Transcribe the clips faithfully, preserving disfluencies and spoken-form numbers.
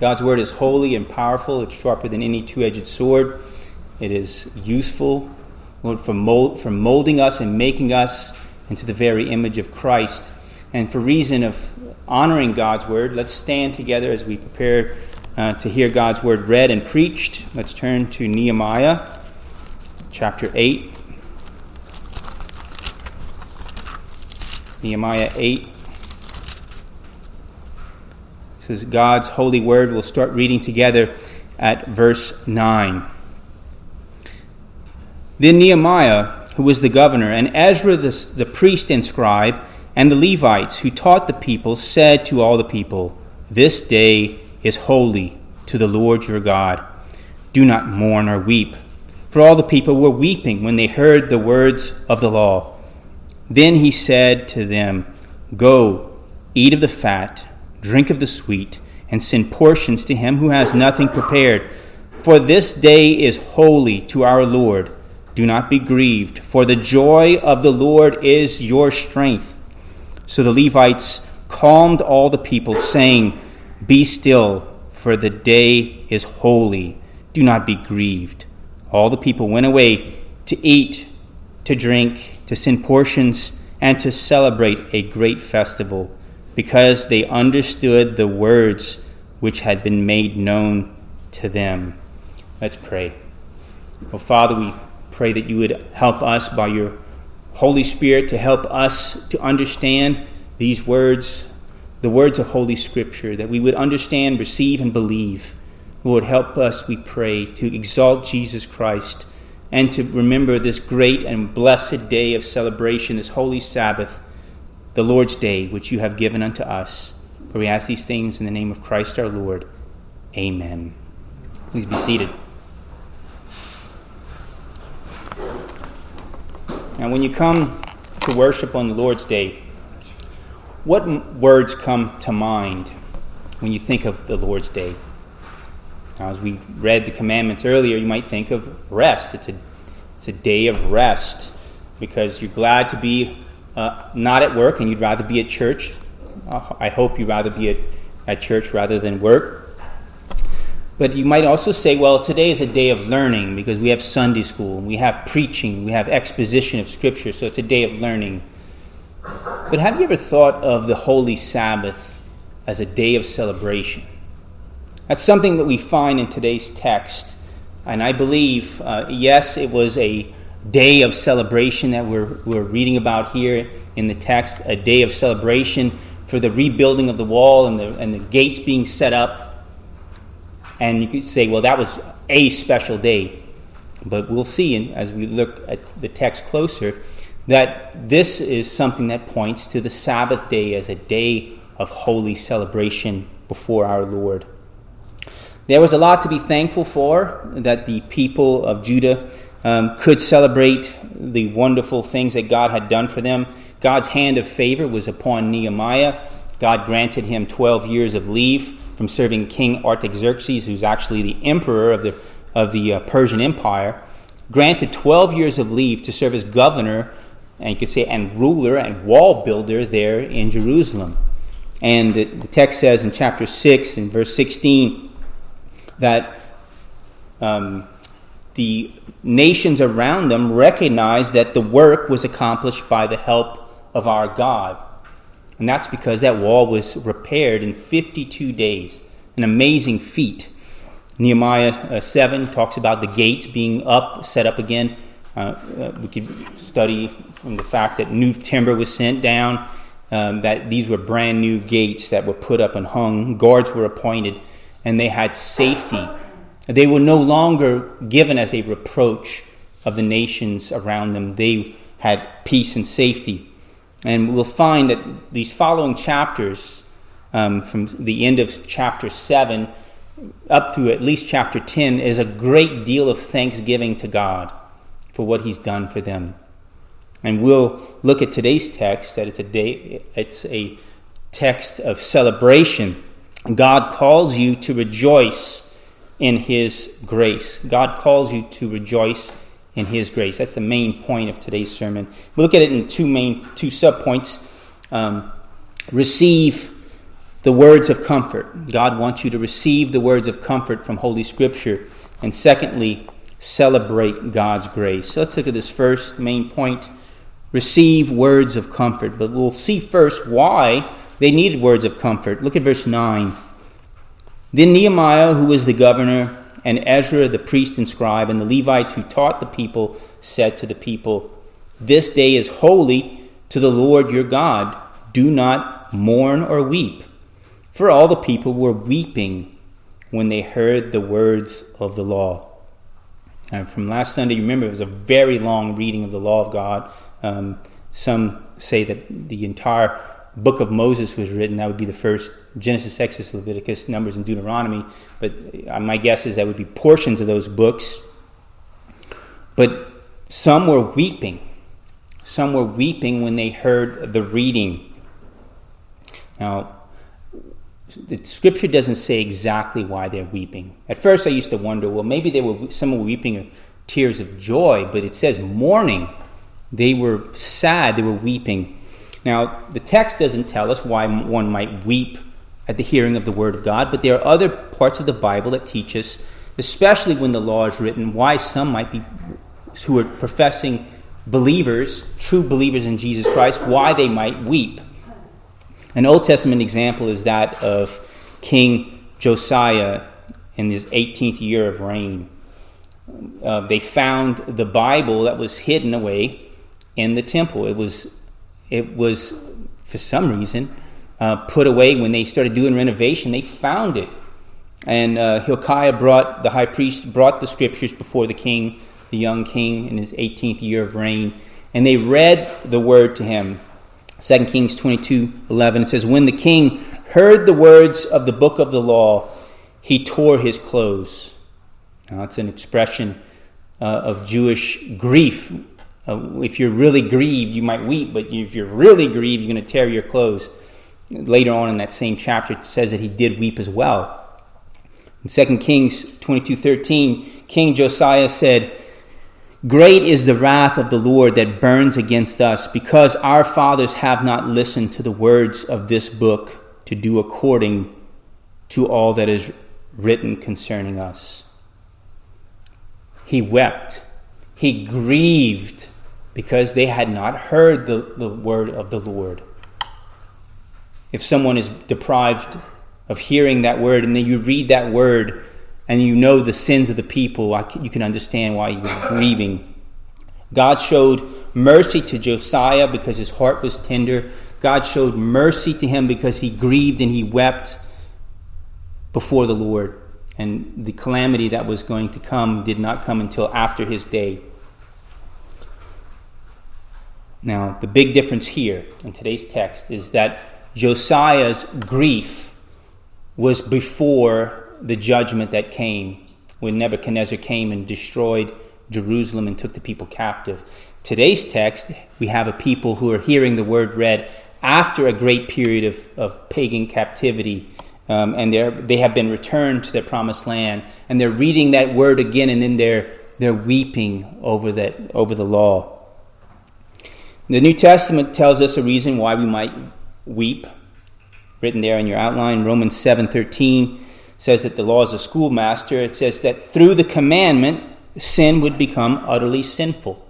God's word is holy and powerful. It's sharper than any two-edged sword. It is useful, Lord, for, mold, for molding us and making us into the very image of Christ. And for reason of honoring God's word, let's stand together as we prepare uh, to hear God's word read and preached. Let's turn to Nehemiah chapter eight. Nehemiah eight. This is God's holy word. We'll start reading together at verse nine. Then Nehemiah, who was the governor, and Ezra the, the priest and scribe, and the Levites, who taught the people, said to all the people, "This day is holy to the Lord your God. Do not mourn or weep." For all the people were weeping when they heard the words of the law. Then he said to them, "Go, eat of the fat, drink of the sweet, and send portions to him who has nothing prepared. For this day is holy to our Lord. Do not be grieved, for the joy of the Lord is your strength." So the Levites calmed all the people, saying, "Be still, for the day is holy. Do not be grieved." All the people went away to eat, to drink, to send portions, and to celebrate a great festival, because they understood the words which had been made known to them. Let's pray. Oh, Father, we pray that you would help us by your Holy Spirit to help us to understand these words, the words of Holy Scripture, that we would understand, receive, and believe. Lord, help us, we pray, to exalt Jesus Christ, and to remember this great and blessed day of celebration, this holy Sabbath, the Lord's day, which you have given unto us. For we ask these things in the name of Christ our Lord. Amen. Please be seated. Now, when you come to worship on the Lord's day, what m- words come to mind when you think of the Lord's day? As we read the commandments earlier, you might think of rest. It's a it's a day of rest because you're glad to be uh, not at work and you'd rather be at church. Uh, I hope you'd rather be at, at church rather than work. But you might also say, well, today is a day of learning because we have Sunday school, we have preaching, we have exposition of Scripture, so it's a day of learning. But have you ever thought of the Holy Sabbath as a day of celebration? That's something that we find in today's text. And I believe, uh, yes, it was a day of celebration that we're, we're reading about here in the text, a day of celebration for the rebuilding of the wall and the, and the gates being set up. And you could say, well, that was a special day. But we'll see, and as we look at the text closer, that this is something that points to the Sabbath day as a day of holy celebration before our Lord. There was a lot to be thankful for that the people of Judah um, could celebrate the wonderful things that God had done for them. God's hand of favor was upon Nehemiah. God granted him twelve years of leave from serving King Artaxerxes, who's actually the emperor of the of the uh, Persian Empire. Granted twelve years of leave to serve as governor, and you could say, and ruler and wall builder there in Jerusalem. And the text says in chapter six, in verse sixteen, that um, the nations around them recognized that the work was accomplished by the help of our God. And that's because that wall was repaired in fifty-two days, an amazing feat. Nehemiah uh, seven talks about the gates being up, set up again. Uh, uh, we could study from the fact that new timber was sent down, um, that these were brand new gates that were put up and hung. Guards were appointed, and they had safety. They were no longer given as a reproach of the nations around them. They had peace and safety. And we'll find that these following chapters, um, from the end of chapter seven up to at least chapter ten, is a great deal of thanksgiving to God for what he's done for them. And we'll look at today's text, that it's a day, it's a text of celebration. God calls you to rejoice in his grace. God calls you to rejoice in his grace. That's the main point of today's sermon. We look at it in two main, two subpoints. Um, receive the words of comfort. God wants you to receive the words of comfort from Holy Scripture. And secondly, celebrate God's grace. So let's look at this first main point. Receive words of comfort. But we'll see first why they needed words of comfort. Look at verse nine. Then Nehemiah, who was the governor, and Ezra, the priest and scribe, and the Levites who taught the people, said to the people, "This day is holy to the Lord your God. Do not mourn or weep." For all the people were weeping when they heard the words of the law. And from last Sunday, you remember, it was a very long reading of the law of God. Um, some say that the entire book of Moses was written. That would be the first: Genesis, Exodus, Leviticus, Numbers, and Deuteronomy. But my guess is that would be portions of those books. But some were weeping. Some were weeping when they heard the reading. Now, the Scripture doesn't say exactly why they're weeping. At first, I used to wonder, well, maybe they were some were weeping of tears of joy, but it says mourning. They were sad. They were weeping. Now, the text doesn't tell us why one might weep at the hearing of the Word of God, but there are other parts of the Bible that teach us, especially when the law is written, why some might be, who are professing believers, true believers in Jesus Christ, why they might weep. An Old Testament example is that of King Josiah in his eighteenth year of reign. Uh, they found the Bible that was hidden away in the temple. It was, it was for some reason, uh, put away when they started doing renovation. They found it, and uh, Hilkiah brought the high priest brought the scriptures before the king, the young king, in his eighteenth year of reign, and they read the word to him. Second Kings twenty-two eleven, it says, "When the king heard the words of the book of the law, he tore his clothes." Now, it's an expression uh, of Jewish grief. Uh, if you're really grieved, you might weep, but if you're really grieved, you're going to tear your clothes. Later on in that same chapter, it says that he did weep as well. In Second Kings twenty-two thirteen, King Josiah said, "Great is the wrath of the Lord that burns against us, because our fathers have not listened to the words of this book to do according to all that is written concerning us." He wept. He grieved because they had not heard the, the word of the Lord. If someone is deprived of hearing that word, and then you read that word, and you know the sins of the people, you can understand why he was grieving. God showed mercy to Josiah because his heart was tender. God showed mercy to him because he grieved and he wept before the Lord. And the calamity that was going to come did not come until after his day. Now, the big difference here in today's text is that Josiah's grief was before the judgment that came when Nebuchadnezzar came and destroyed Jerusalem and took the people captive. Today's text, we have a people who are hearing the word read after a great period of, of pagan captivity, um, and they're, they have been returned to their promised land, and they're reading that word again, and then they're they're weeping over that over the law. The New Testament tells us a reason why we might weep, written there in your outline. Romans seven thirteen says that the law is a schoolmaster. It says that through the commandment, sin would become utterly sinful.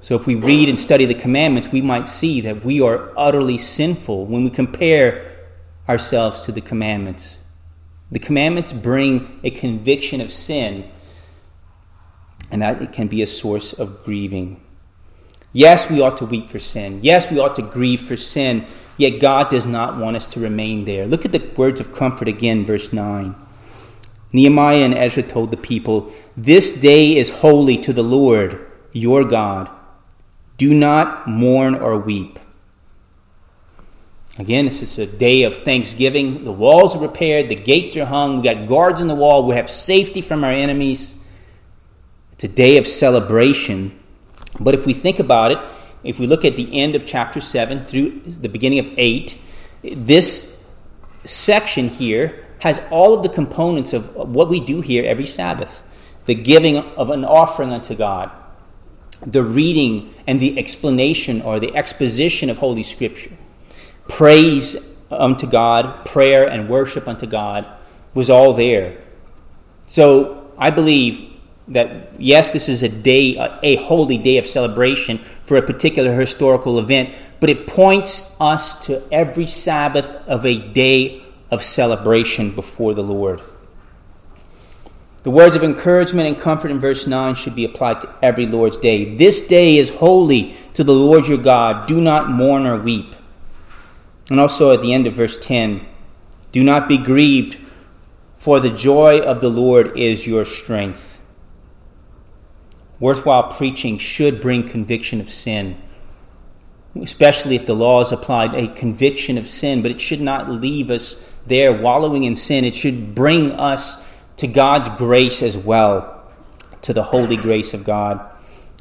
So if we read and study the commandments, we might see that we are utterly sinful when we compare ourselves to the commandments. The commandments bring a conviction of sin, and that it can be a source of grieving. Yes, we ought to weep for sin. Yes, we ought to grieve for sin. Yet God does not want us to remain there. Look at the words of comfort again, verse nine. Nehemiah and Ezra told the people, "This day is holy to the Lord your God. Do not mourn or weep." Again, this is a day of thanksgiving. The walls are repaired. The gates are hung. We've got guards on the wall. We have safety from our enemies. It's a day of celebration. But if we think about it, if we look at the end of chapter seven through the beginning of eight, this section here has all of the components of what we do here every Sabbath. The giving of an offering unto God, the reading and the explanation or the exposition of Holy Scripture, praise unto God, prayer and worship unto God, was all there. So I believe that, yes, this is a day, a holy day of celebration for a particular historical event, but it points us to every Sabbath of a day of celebration before the Lord. The words of encouragement and comfort in verse nine should be applied to every Lord's Day. This day is holy to the Lord your God. Do not mourn or weep. And also at the end of verse ten, do not be grieved, for the joy of the Lord is your strength. Worthwhile preaching should bring conviction of sin, especially if the law is applied, a conviction of sin, but it should not leave us there wallowing in sin. It should bring us to God's grace as well, to the holy grace of God.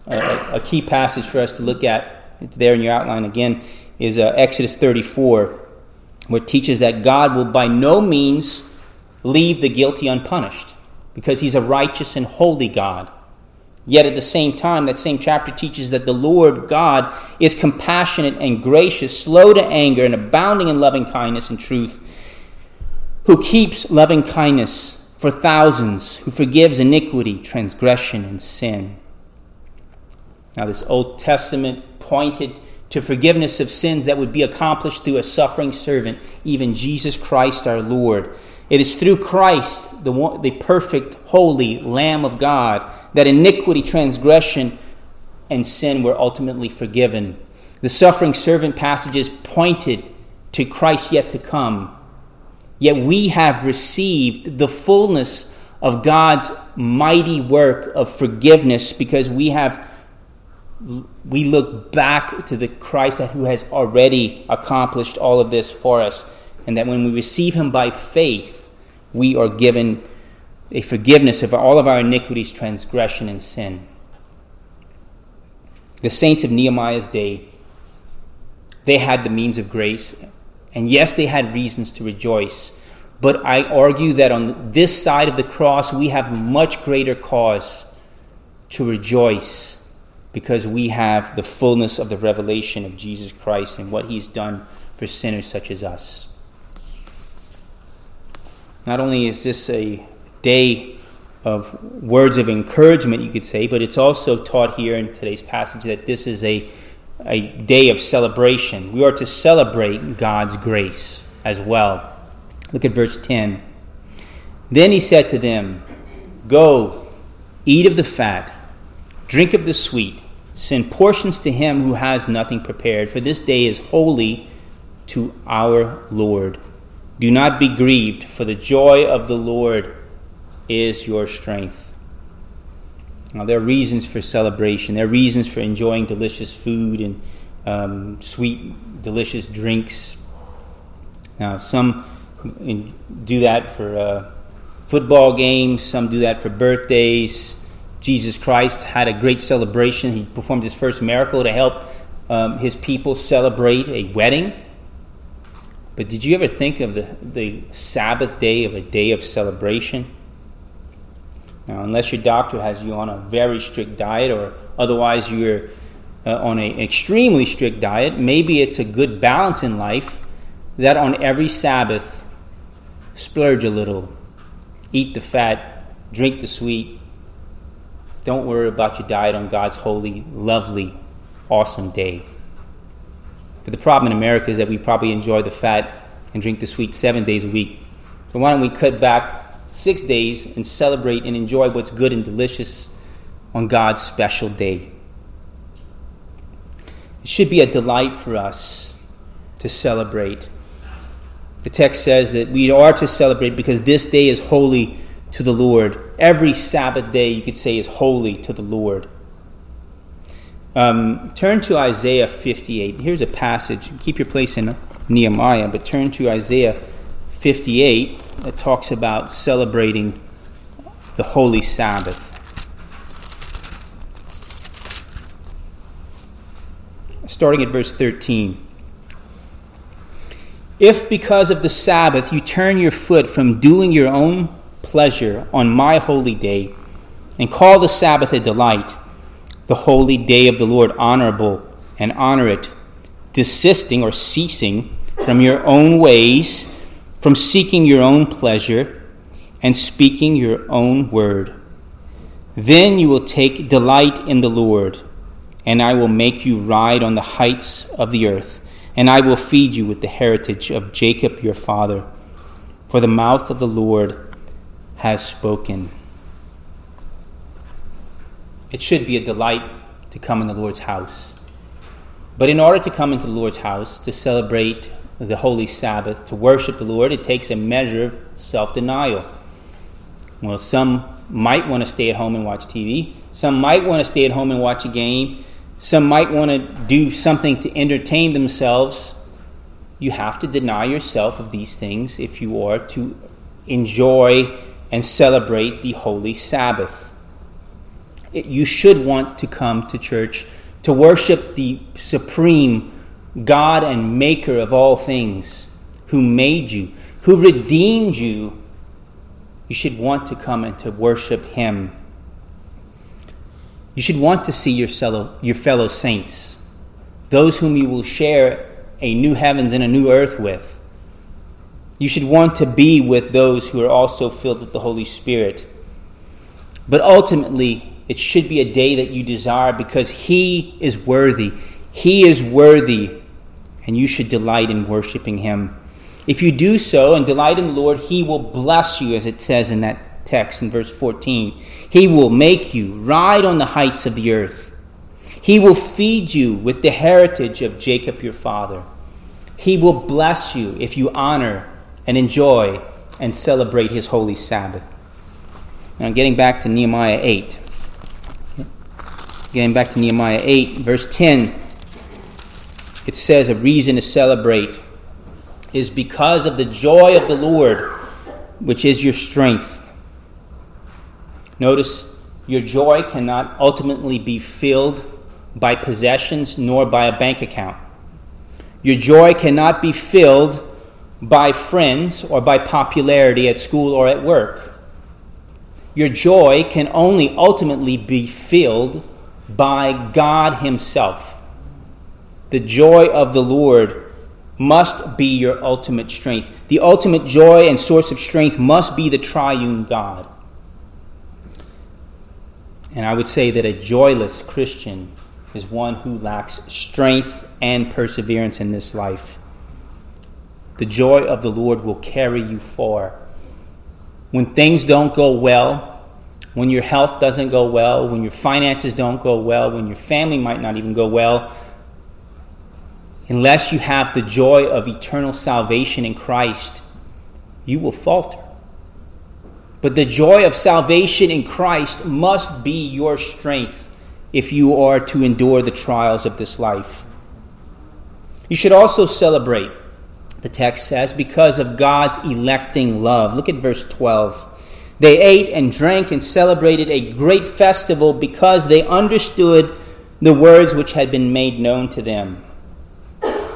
A, a key passage for us to look at, it's there in your outline again, is uh, Exodus thirty-four, where it teaches that God will by no means leave the guilty unpunished, because he's a righteous and holy God. Yet at the same time, that same chapter teaches that the Lord God is compassionate and gracious, slow to anger, and abounding in loving kindness and truth, who keeps loving kindness for thousands, who forgives iniquity, transgression, and sin. Now, this Old Testament pointed to forgiveness of sins that would be accomplished through a suffering servant, even Jesus Christ our Lord. It is through Christ, the one, the perfect, holy Lamb of God, that iniquity, transgression, and sin were ultimately forgiven. The suffering servant passages pointed to Christ yet to come. Yet we have received the fullness of God's mighty work of forgiveness because we have we look back to the Christ who has already accomplished all of this for us, and that when we receive him by faith, we are given a forgiveness of all of our iniquities, transgression, and sin. The saints of Nehemiah's day, they had the means of grace. And yes, they had reasons to rejoice, but I argue that on this side of the cross, we have much greater cause to rejoice because we have the fullness of the revelation of Jesus Christ and what he's done for sinners such as us. Not only is this a day of words of encouragement, you could say, but it's also taught here in today's passage that this is a a day of celebration. We are to celebrate God's grace as well. Look at verse ten. Then he said to them, "Go, eat of the fat, drink of the sweet, send portions to him who has nothing prepared, for this day is holy to our Lord. Do not be grieved, for the joy of the Lord is your strength." Now, there are reasons for celebration. There are reasons for enjoying delicious food and um, sweet, delicious drinks. Now, some do that for uh, football games. Some do that for birthdays. Jesus Christ had a great celebration. He performed his first miracle to help um, his people celebrate a wedding. But did you ever think of the, the Sabbath day of a day of celebration? Now, unless your doctor has you on a very strict diet or otherwise you're uh, on an extremely strict diet, maybe it's a good balance in life that on every Sabbath, splurge a little, eat the fat, drink the sweet. Don't worry about your diet on God's holy, lovely, awesome day. But the problem in America is that we probably enjoy the fat and drink the sweet seven days a week. So why don't we cut back six days and celebrate and enjoy what's good and delicious on God's special day? It should be a delight for us to celebrate. The text says that we are to celebrate because this day is holy to the Lord. Every Sabbath day, you could say, is holy to the Lord. Um, turn to Isaiah fifty-eight. Here's a passage. Keep your place in Nehemiah, but turn to Isaiah fifty-eight. That talks about celebrating the Holy Sabbath. Starting at verse thirteen. If because of the Sabbath you turn your foot from doing your own pleasure on my holy day, and call the Sabbath a delight, the holy day of the Lord honorable, and honor it, desisting or ceasing from your own ways, from seeking your own pleasure, and speaking your own word. Then you will take delight in the Lord, and I will make you ride on the heights of the earth, and I will feed you with the heritage of Jacob your father. For the mouth of the Lord has spoken." It should be a delight to come in the Lord's house. But in order to come into the Lord's house, to celebrate the Holy Sabbath, to worship the Lord, it takes a measure of self-denial. Well, some might want to stay at home and watch T V. Some might want to stay at home and watch a game. Some might want to do something to entertain themselves. You have to deny yourself of these things if you are to enjoy and celebrate the Holy Sabbath. It, you should want to come to church to worship the supreme God and maker of all things, who made you, who redeemed you. You should want to come and to worship him. You should want to see your fellow, your fellow saints, those whom you will share a new heavens and a new earth with. You should want to be with those who are also filled with the Holy Spirit. But ultimately, it should be a day that you desire because he is worthy. He is worthy, and you should delight in worshiping him. If you do so and delight in the Lord, he will bless you, as it says in that text in verse fourteen. He will make you ride on the heights of the earth. He will feed you with the heritage of Jacob your father. He will bless you if you honor and enjoy and celebrate his holy Sabbath. Now getting back to Nehemiah eight. Getting back to Nehemiah eight, verse ten. It says a reason to celebrate is because of the joy of the Lord, which is your strength. Notice, your joy cannot ultimately be filled by possessions nor by a bank account. Your joy cannot be filled by friends or by popularity at school or at work. Your joy can only ultimately be filled by God himself. The joy of the Lord must be your ultimate strength. The ultimate joy and source of strength must be the triune God. And I would say that a joyless Christian is one who lacks strength and perseverance in this life. The joy of the Lord will carry you far. When things don't go well, when your health doesn't go well, when your finances don't go well, when your family might not even go well, unless you have the joy of eternal salvation in Christ, you will falter. But the joy of salvation in Christ must be your strength if you are to endure the trials of this life. You should also celebrate, the text says, because of God's electing love. Look at verse twelve. They ate and drank and celebrated a great festival because they understood the words which had been made known to them.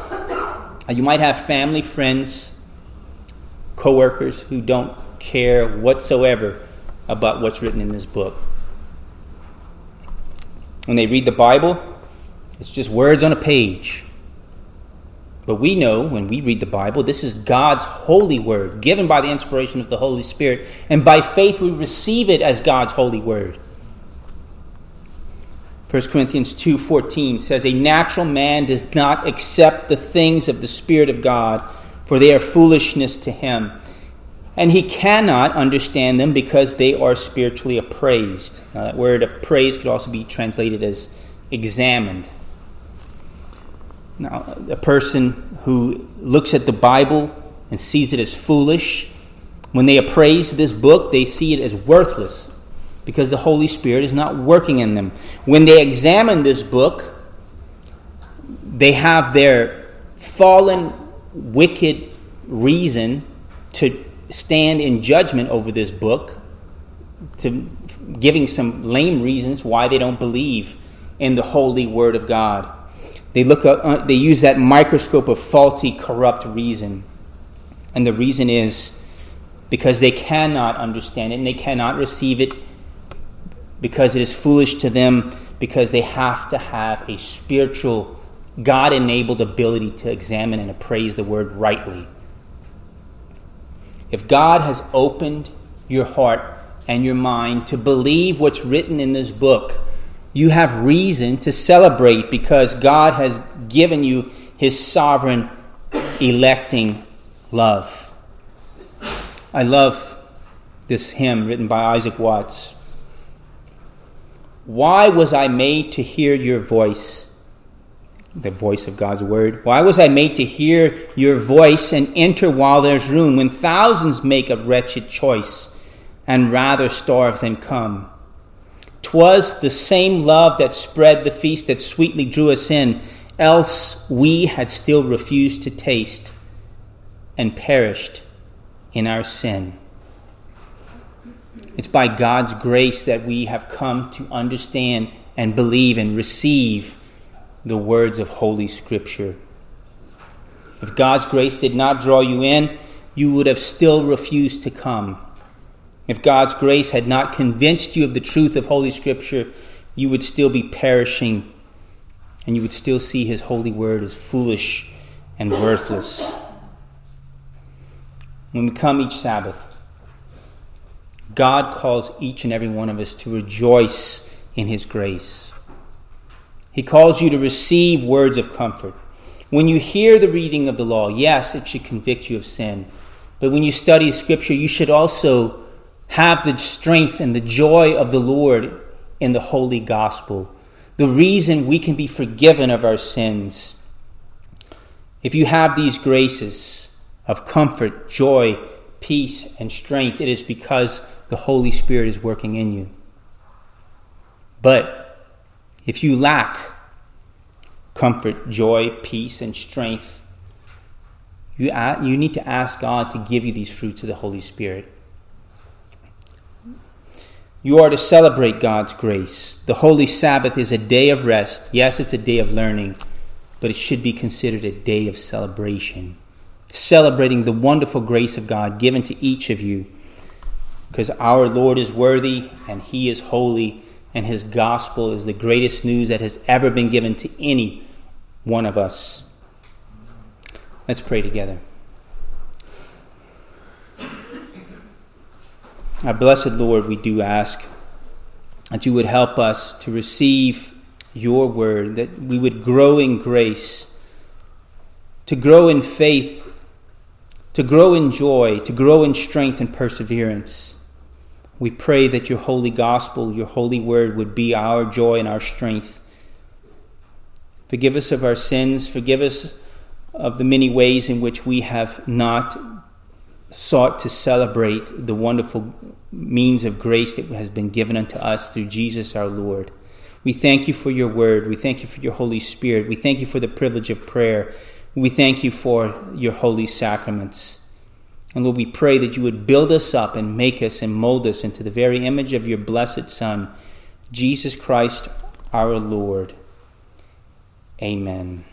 You might have family, friends, co-workers who don't care whatsoever about what's written in this book. When they read the Bible, it's just words on a page. But we know when we read the Bible, this is God's holy word, given by the inspiration of the Holy Spirit, and by faith we receive it as God's holy word. First Corinthians two fourteen says, "A natural man does not accept the things of the Spirit of God, for they are foolishness to him. And he cannot understand them because they are spiritually appraised." Now that word appraised could also be translated as examined. Now, a person who looks at the Bible and sees it as foolish, when they appraise this book, they see it as worthless, because the Holy Spirit is not working in them. When they examine this book, they have their fallen, wicked reason to stand in judgment over this book, to giving some lame reasons why they don't believe in the holy Word of God. They look up, they use that microscope of faulty, corrupt reason. And the reason is because they cannot understand it and they cannot receive it, because it is foolish to them, because they have to have a spiritual God-enabled ability to examine and appraise the word rightly. If God has opened your heart and your mind to believe what's written in this book, you have reason to celebrate because God has given you his sovereign, electing love. I love this hymn written by Isaac Watts. Why was I made to hear your voice? The voice of God's word. Why was I made to hear your voice and enter while there's room, when thousands make a wretched choice and rather starve than come? 'Twas the same love that spread the feast that sweetly drew us in, else we had still refused to taste and perished in our sin. It's by God's grace that we have come to understand and believe and receive the words of Holy Scripture. If God's grace did not draw you in, you would have still refused to come. If God's grace had not convinced you of the truth of Holy Scripture, you would still be perishing, and you would still see his holy word as foolish and worthless. When we come each Sabbath, God calls each and every one of us to rejoice in his grace. He calls you to receive words of comfort. When you hear the reading of the law, yes, it should convict you of sin. But when you study Scripture, you should also have the strength and the joy of the Lord in the holy gospel, the reason we can be forgiven of our sins. If you have these graces of comfort, joy, peace, and strength, it is because the Holy Spirit is working in you. But if you lack comfort, joy, peace, and strength, you you need to ask God to give you these fruits of the Holy Spirit. You are to celebrate God's grace. The Holy Sabbath is a day of rest. Yes, it's a day of learning, but it should be considered a day of celebration, celebrating the wonderful grace of God given to each of you, because our Lord is worthy and he is holy, and his gospel is the greatest news that has ever been given to any one of us. Let's pray together. Our blessed Lord, we do ask that you would help us to receive your word, that we would grow in grace, to grow in faith, to grow in joy, to grow in strength and perseverance. We pray that your holy gospel, your holy word would be our joy and our strength. Forgive us of our sins. Forgive us of the many ways in which we have not sought to celebrate the wonderful means of grace that has been given unto us through Jesus our Lord. We thank you for your word. We thank you for your Holy Spirit. We thank you for the privilege of prayer. We thank you for your holy sacraments. And Lord, we pray that you would build us up and make us and mold us into the very image of your blessed Son, Jesus Christ, our Lord. Amen.